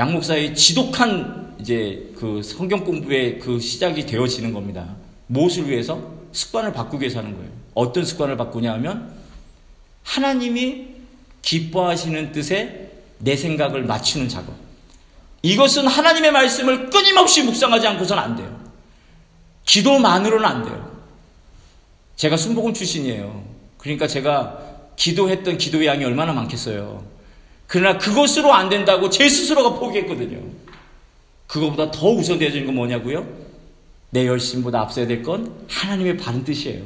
양 목사의 지독한 이제 그 성경 공부의 그 시작이 되어지는 겁니다. 무엇을 위해서? 습관을 바꾸기 위해서 하는 거예요. 어떤 습관을 바꾸냐 하면 하나님이 기뻐하시는 뜻에 내 생각을 맞추는 작업. 이것은 하나님의 말씀을 끊임없이 묵상하지 않고서는 안 돼요. 기도만으로는 안 돼요. 제가 순복음 출신이에요. 그러니까 제가 기도했던 기도의 양이 얼마나 많겠어요. 그러나 그것으로 안 된다고 제 스스로가 포기했거든요. 그거보다 더 우선되어야 되는 건 뭐냐고요? 내 열심보다 앞서야 될 건 하나님의 바른 뜻이에요.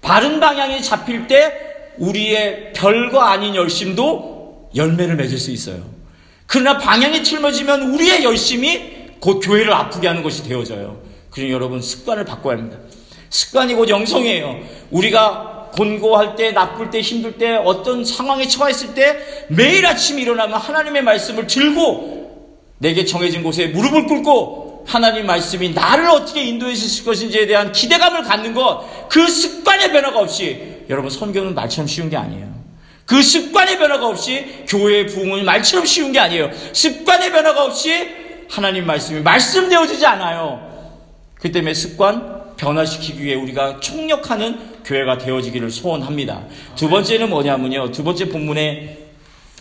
바른 방향이 잡힐 때 우리의 별거 아닌 열심도 열매를 맺을 수 있어요. 그러나 방향이 틀어지면 우리의 열심이 곧 교회를 아프게 하는 것이 되어져요. 그러니 여러분 습관을 바꿔야 합니다. 습관이 곧 영성이에요. 우리가 곤고할 때, 나쁠 때, 힘들 때, 어떤 상황에 처했을 때 매일 아침 일어나면 하나님의 말씀을 들고 내게 정해진 곳에 무릎을 꿇고 하나님 말씀이 나를 어떻게 인도해 주실 것인지에 대한 기대감을 갖는 것, 그 습관의 변화가 없이 여러분 선교는 말처럼 쉬운 게 아니에요. 그 습관의 변화가 없이 교회의 부흥은 말처럼 쉬운 게 아니에요. 습관의 변화가 없이 하나님 말씀이 말씀되어지지 않아요. 그 때문에 습관 변화시키기 위해 우리가 총력하는 교회가 되어지기를 소원합니다. 두 번째는 뭐냐면요. 두 번째 본문에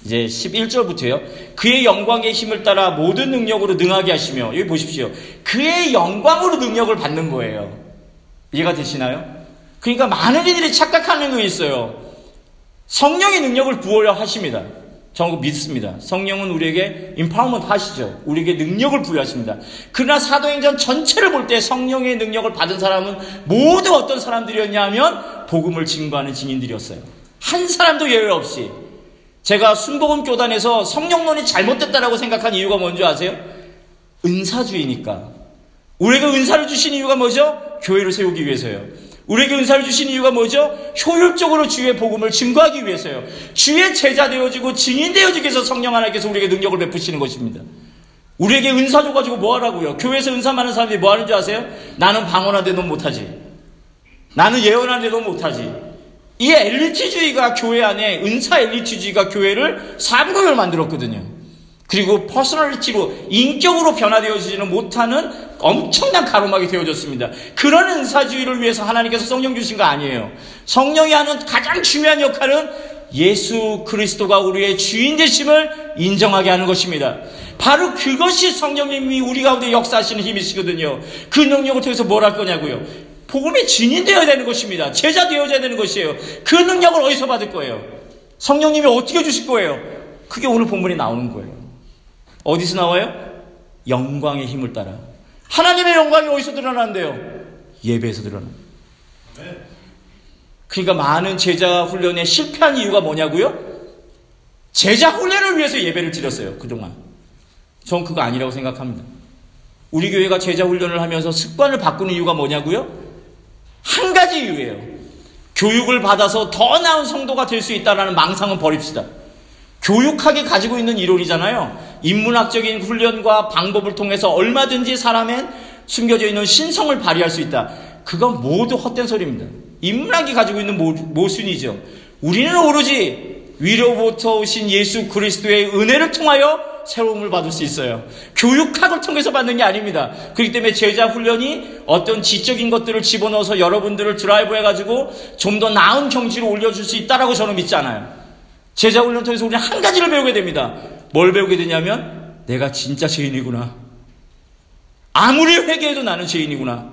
이제 십일 절부터요. 그의 영광의 힘을 따라 모든 능력으로 능하게 하시며, 여기 보십시오. 그의 영광으로 능력을 받는 거예요. 이해가 되시나요? 그러니까 많은 이들이 착각하는 게 있어요. 성령의 능력을 부어야 하십니다. 저는 믿습니다. 성령은 우리에게 empowerment 하시죠. 우리에게 능력을 부여하십니다. 그러나 사도행전 전체를 볼 때 성령의 능력을 받은 사람은 모두 어떤 사람들이었냐 하면 복음을 증거하는 증인들이었어요. 한 사람도 예외 없이. 제가 순복음 교단에서 성령론이 잘못됐다라고 생각한 이유가 뭔지 아세요? 은사주의니까. 우리에게 은사를 주신 이유가 뭐죠? 교회를 세우기 위해서요. 우리에게 은사를 주신 이유가 뭐죠? 효율적으로 주의 복음을 증거하기 위해서요. 주의 제자 되어지고 증인 되어지기 위해서 성령 하나님께서 우리에게 능력을 베푸시는 것입니다. 우리에게 은사 줘가지고 뭐 하라고요? 교회에서 은사 많은 사람들이 뭐 하는 줄 아세요? 나는 방언하는데 넌 못하지. 나는 예언하는데 넌 못하지. 이 엘리트주의가 교회 안에, 은사 엘리트주의가 교회를 사무국을 만들었거든요. 그리고 퍼스널리티로, 인격으로 변화되어지지는 못하는 엄청난 가로막이 되어졌습니다. 그런 은사주의를 위해서 하나님께서 성령 주신 거 아니에요. 성령이 하는 가장 중요한 역할은 예수 그리스도가 우리의 주인 되심을 인정하게 하는 것입니다. 바로 그것이 성령님이 우리 가운데 역사하시는 힘이시거든요. 그 능력을 통해서 뭘 할 거냐고요? 복음의 증인 되어야 되는 것입니다. 제자 되어야 되는 것이에요. 그 능력을 어디서 받을 거예요? 성령님이 어떻게 주실 거예요? 그게 오늘 본문에 나오는 거예요. 어디서 나와요? 영광의 힘을 따라. 하나님의 영광이 어디서 드러난대요? 예배에서 드러난다. 그러니까 많은 제자 훈련에 실패한 이유가 뭐냐고요? 제자 훈련을 위해서 예배를 드렸어요, 그동안. 전 그거 아니라고 생각합니다. 우리 교회가 제자 훈련을 하면서 습관을 바꾸는 이유가 뭐냐고요? 한 가지 이유예요. 교육을 받아서 더 나은 성도가 될 수 있다는 망상은 버립시다. 교육학이 가지고 있는 이론이잖아요. 인문학적인 훈련과 방법을 통해서 얼마든지 사람엔 숨겨져 있는 신성을 발휘할 수 있다. 그건 모두 헛된 소리입니다. 인문학이 가지고 있는 모, 모순이죠. 우리는 오로지 위로부터 오신 예수 그리스도의 은혜를 통하여 새로움을 받을 수 있어요. 교육학을 통해서 받는 게 아닙니다. 그렇기 때문에 제자 훈련이 어떤 지적인 것들을 집어넣어서 여러분들을 드라이브해가지고 좀 더 나은 경지로 올려줄 수 있다라고 저는 믿지 않아요. 제자 훈련 통해서 우리는 한 가지를 배우게 됩니다. 뭘 배우게 되냐면 내가 진짜 죄인이구나. 아무리 회개해도 나는 죄인이구나.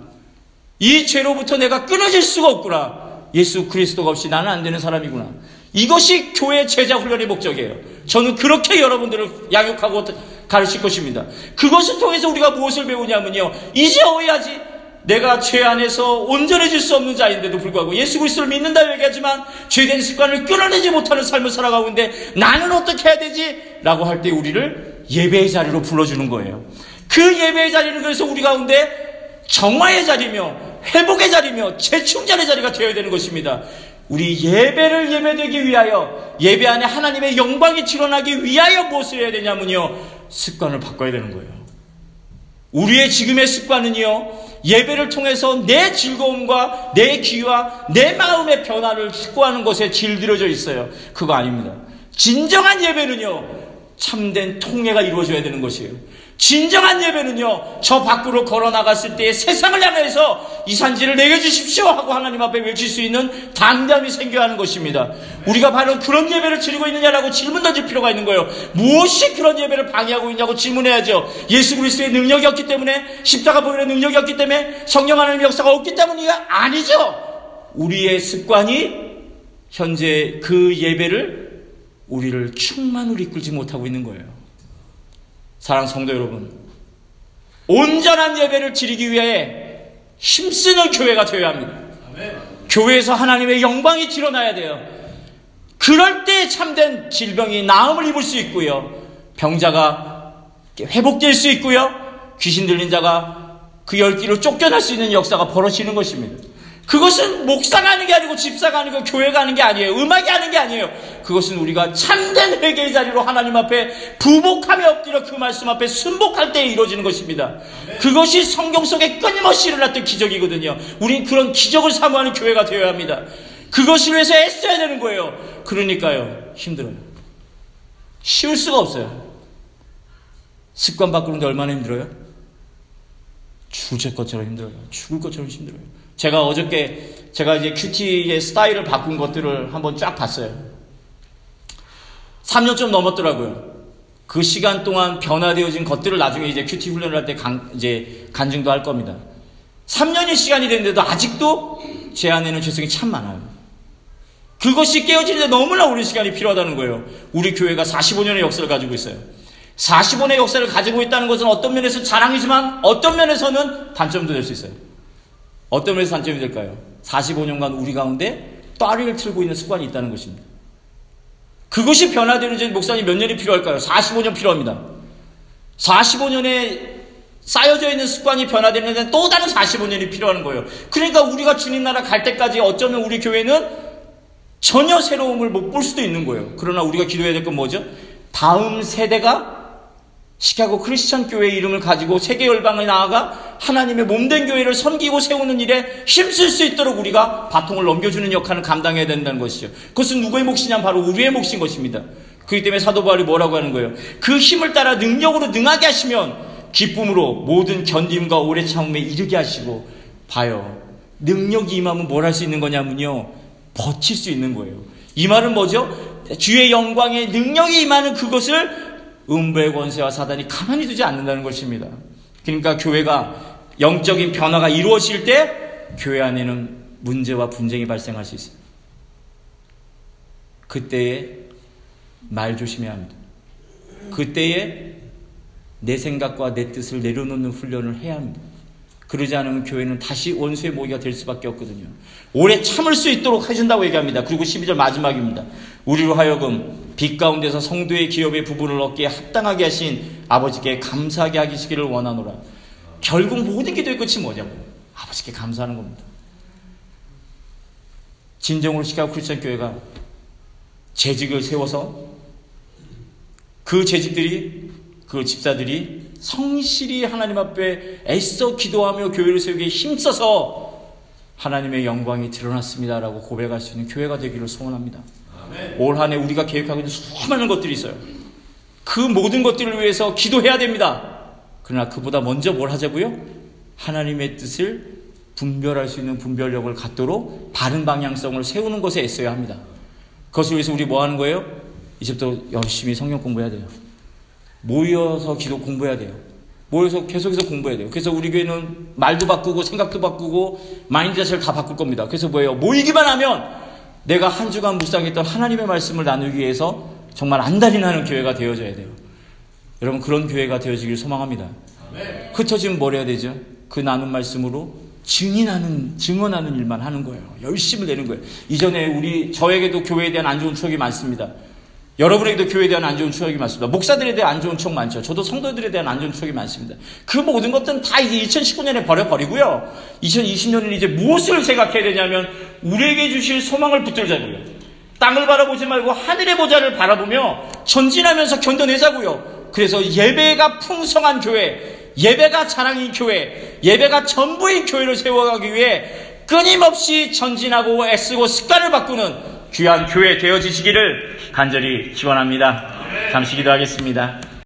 이 죄로부터 내가 끊어질 수가 없구나. 예수 그리스도가 없이 나는 안 되는 사람이구나. 이것이 교회 제자 훈련의 목적이에요. 저는 그렇게 여러분들을 양육하고 가르칠 것입니다. 그것을 통해서 우리가 무엇을 배우냐면요. 이제 어야지 내가 죄 안에서 온전해질 수 없는 자인데도 불구하고 예수 그리스도를 믿는다고 얘기하지만 죄된 습관을 끊어내지 못하는 삶을 살아가고 있는데 나는 어떻게 해야 되지? 라고 할 때 우리를 예배의 자리로 불러주는 거예요. 그 예배의 자리는 그래서 우리 가운데 정화의 자리며 회복의 자리며 재충전의 자리가 되어야 되는 것입니다. 우리 예배를 예배되기 위하여, 예배 안에 하나님의 영광이 드러나기 위하여 무엇을 해야 되냐면요. 습관을 바꿔야 되는 거예요. 우리의 지금의 습관은요. 예배를 통해서 내 즐거움과 내 귀와 내 마음의 변화를 추구하는 것에 길들여져 있어요. 그거 아닙니다. 진정한 예배는요. 참된 통회가 이루어져야 되는 것이에요. 진정한 예배는요. 저 밖으로 걸어나갔을 때의 세상을 향해서 이 산지를 내려주십시오 하고 하나님 앞에 외칠 수 있는 담담이 생겨야 하는 것입니다. 우리가 바로 그런 예배를 드리고 있느냐라고 질문 던질 필요가 있는 거예요. 무엇이 그런 예배를 방해하고 있냐고 질문해야죠. 예수 그리스도의 능력이 없기 때문에, 십자가 보혈의 능력이 없기 때문에, 성령 하나님의 역사가 없기 때문이가 아니죠. 우리의 습관이 현재 그 예배를 우리를 충만으로 이끌지 못하고 있는 거예요. 사랑하는 성도 여러분, 온전한 예배를 드리기 위해 힘쓰는 교회가 되어야 합니다. 아멘. 교회에서 하나님의 영광이 드러나야 돼요. 그럴 때 참된 질병이 나음을 입을 수 있고요. 병자가 회복될 수 있고요. 귀신 들린 자가 그 열기로 쫓겨날 수 있는 역사가 벌어지는 것입니다. 그것은 목사가 하는 게 아니고 집사가 하는 거, 교회가 하는 게 아니에요. 음악이 하는 게 아니에요. 그것은 우리가 참된 회개의 자리로 하나님 앞에 부복하며 엎드려 그 말씀 앞에 순복할 때에 이루어지는 것입니다. 네. 그것이 성경 속에 끊임없이 일어났던 기적이거든요. 우린 그런 기적을 사모하는 교회가 되어야 합니다. 그것을 위해서 애써야 되는 거예요. 그러니까요, 힘들어요. 쉬울 수가 없어요. 습관 바꾸는데 얼마나 힘들어요? 죽을 것처럼 힘들어요. 죽을 것처럼 힘들어요. 제가 어저께 제가 이제 큐티의 스타일을 바꾼 것들을 한번 쫙 봤어요. 삼 년 좀 넘었더라고요. 그 시간 동안 변화되어진 것들을 나중에 이제 큐티 훈련을 할 때 이제 간증도 할 겁니다. 삼 년이 시간이 됐는데도 아직도 제 안에는 죄성이 참 많아요. 그것이 깨어지는데 너무나 오랜 시간이 필요하다는 거예요. 우리 교회가 사십오 년의 역사를 가지고 있어요. 사십오 년의 역사를 가지고 있다는 것은 어떤 면에서 자랑이지만 어떤 면에서는 단점도 될 수 있어요. 어떤 면에서 단점이 될까요? 사십오 년간 우리 가운데 따리를 틀고 있는 습관이 있다는 것입니다. 그것이 변화되는지 목사님 몇 년이 필요할까요? 사십오 년 필요합니다. 사십오 년에 쌓여져 있는 습관이 변화되는 데는 또 다른 사십오 년이 필요한 거예요. 그러니까 우리가 주님 나라 갈 때까지 어쩌면 우리 교회는 전혀 새로움을 못 볼 수도 있는 거예요. 그러나 우리가 기도해야 될 건 뭐죠? 다음 세대가 시카고 크리스천 교회의 이름을 가지고 세계 열방에 나아가 하나님의 몸된 교회를 섬기고 세우는 일에 힘쓸 수 있도록 우리가 바통을 넘겨주는 역할을 감당해야 된다는 것이죠. 그것은 누구의 몫이냐면 바로 우리의 몫인 것입니다. 그렇기 때문에 사도 바울이 뭐라고 하는 거예요? 그 힘을 따라 능력으로 능하게 하시면 기쁨으로 모든 견딤과 오래 참음에 이르게 하시고 봐요. 능력이 임하면 뭘 할 수 있는 거냐면요, 버틸 수 있는 거예요. 이 말은 뭐죠? 주의 영광에 능력이 임하는 그것을 음부의 권세와 사단이 가만히 두지 않는다는 것입니다. 그러니까 교회가 영적인 변화가 이루어질 때 교회 안에는 문제와 분쟁이 발생할 수 있어요. 그때에 말 조심해야 합니다. 그때에 내 생각과 내 뜻을 내려놓는 훈련을 해야 합니다. 그러지 않으면 교회는 다시 원수의 모기가 될 수밖에 없거든요. 오래 참을 수 있도록 해준다고 얘기합니다. 그리고 십이 절 마지막입니다. 우리로 하여금 빛 가운데서 성도의 기업의 부분을 얻기에 합당하게 하신 아버지께 감사하게 하시기를 원하노라. 결국 모든 기도의 끝이 뭐냐고요? 아버지께 감사하는 겁니다. 진정으로 시카고 크리스천 교회가 재직을 세워서 그 재직들이, 그 집사들이 성실히 하나님 앞에 애써 기도하며 교회를 세우기에 힘써서 하나님의 영광이 드러났습니다라고 고백할 수 있는 교회가 되기를 소원합니다. 아멘. 올 한 해 우리가 계획하고 있는 수많은 것들이 있어요. 그 모든 것들을 위해서 기도해야 됩니다. 그러나 그보다 먼저 뭘 하자고요? 하나님의 뜻을 분별할 수 있는 분별력을 갖도록 바른 방향성을 세우는 것에 애써야 합니다. 그것을 위해서 우리 뭐 하는 거예요? 이제부터 열심히 성경 공부해야 돼요. 모여서 기도 공부해야 돼요. 모여서 계속해서 공부해야 돼요. 그래서 우리 교회는 말도 바꾸고 생각도 바꾸고 마인드 자체를 다 바꿀 겁니다. 그래서 뭐예요? 모이기만 하면 내가 한 주간 묵상했던 하나님의 말씀을 나누기 위해서 정말 안달인하는 교회가 되어져야 돼요. 여러분, 그런 교회가 되어지길 소망합니다. 흩어지면 뭘 해야 되죠? 그 나눈 말씀으로 증인하는, 증언하는 일만 하는 거예요. 열심을 내는 거예요. 이전에 우리 저에게도 교회에 대한 안 좋은 추억이 많습니다. 여러분에게도 교회에 대한 안 좋은 추억이 많습니다. 목사들에 대한 안 좋은 추억 많죠. 저도 성도들에 대한 안 좋은 추억이 많습니다. 그 모든 것들은 다 이제 이천십구 년에 버려버리고요. 이천이십 년은 이제 무엇을 생각해야 되냐면 우리에게 주실 소망을 붙들자고요. 땅을 바라보지 말고 하늘의 보좌를 바라보며 전진하면서 견뎌내자고요. 그래서 예배가 풍성한 교회, 예배가 자랑인 교회, 예배가 전부인 교회를 세워가기 위해 끊임없이 전진하고 애쓰고 습관을 바꾸는 귀한 교회 되어지시기를 간절히 기원합니다. 잠시 기도하겠습니다.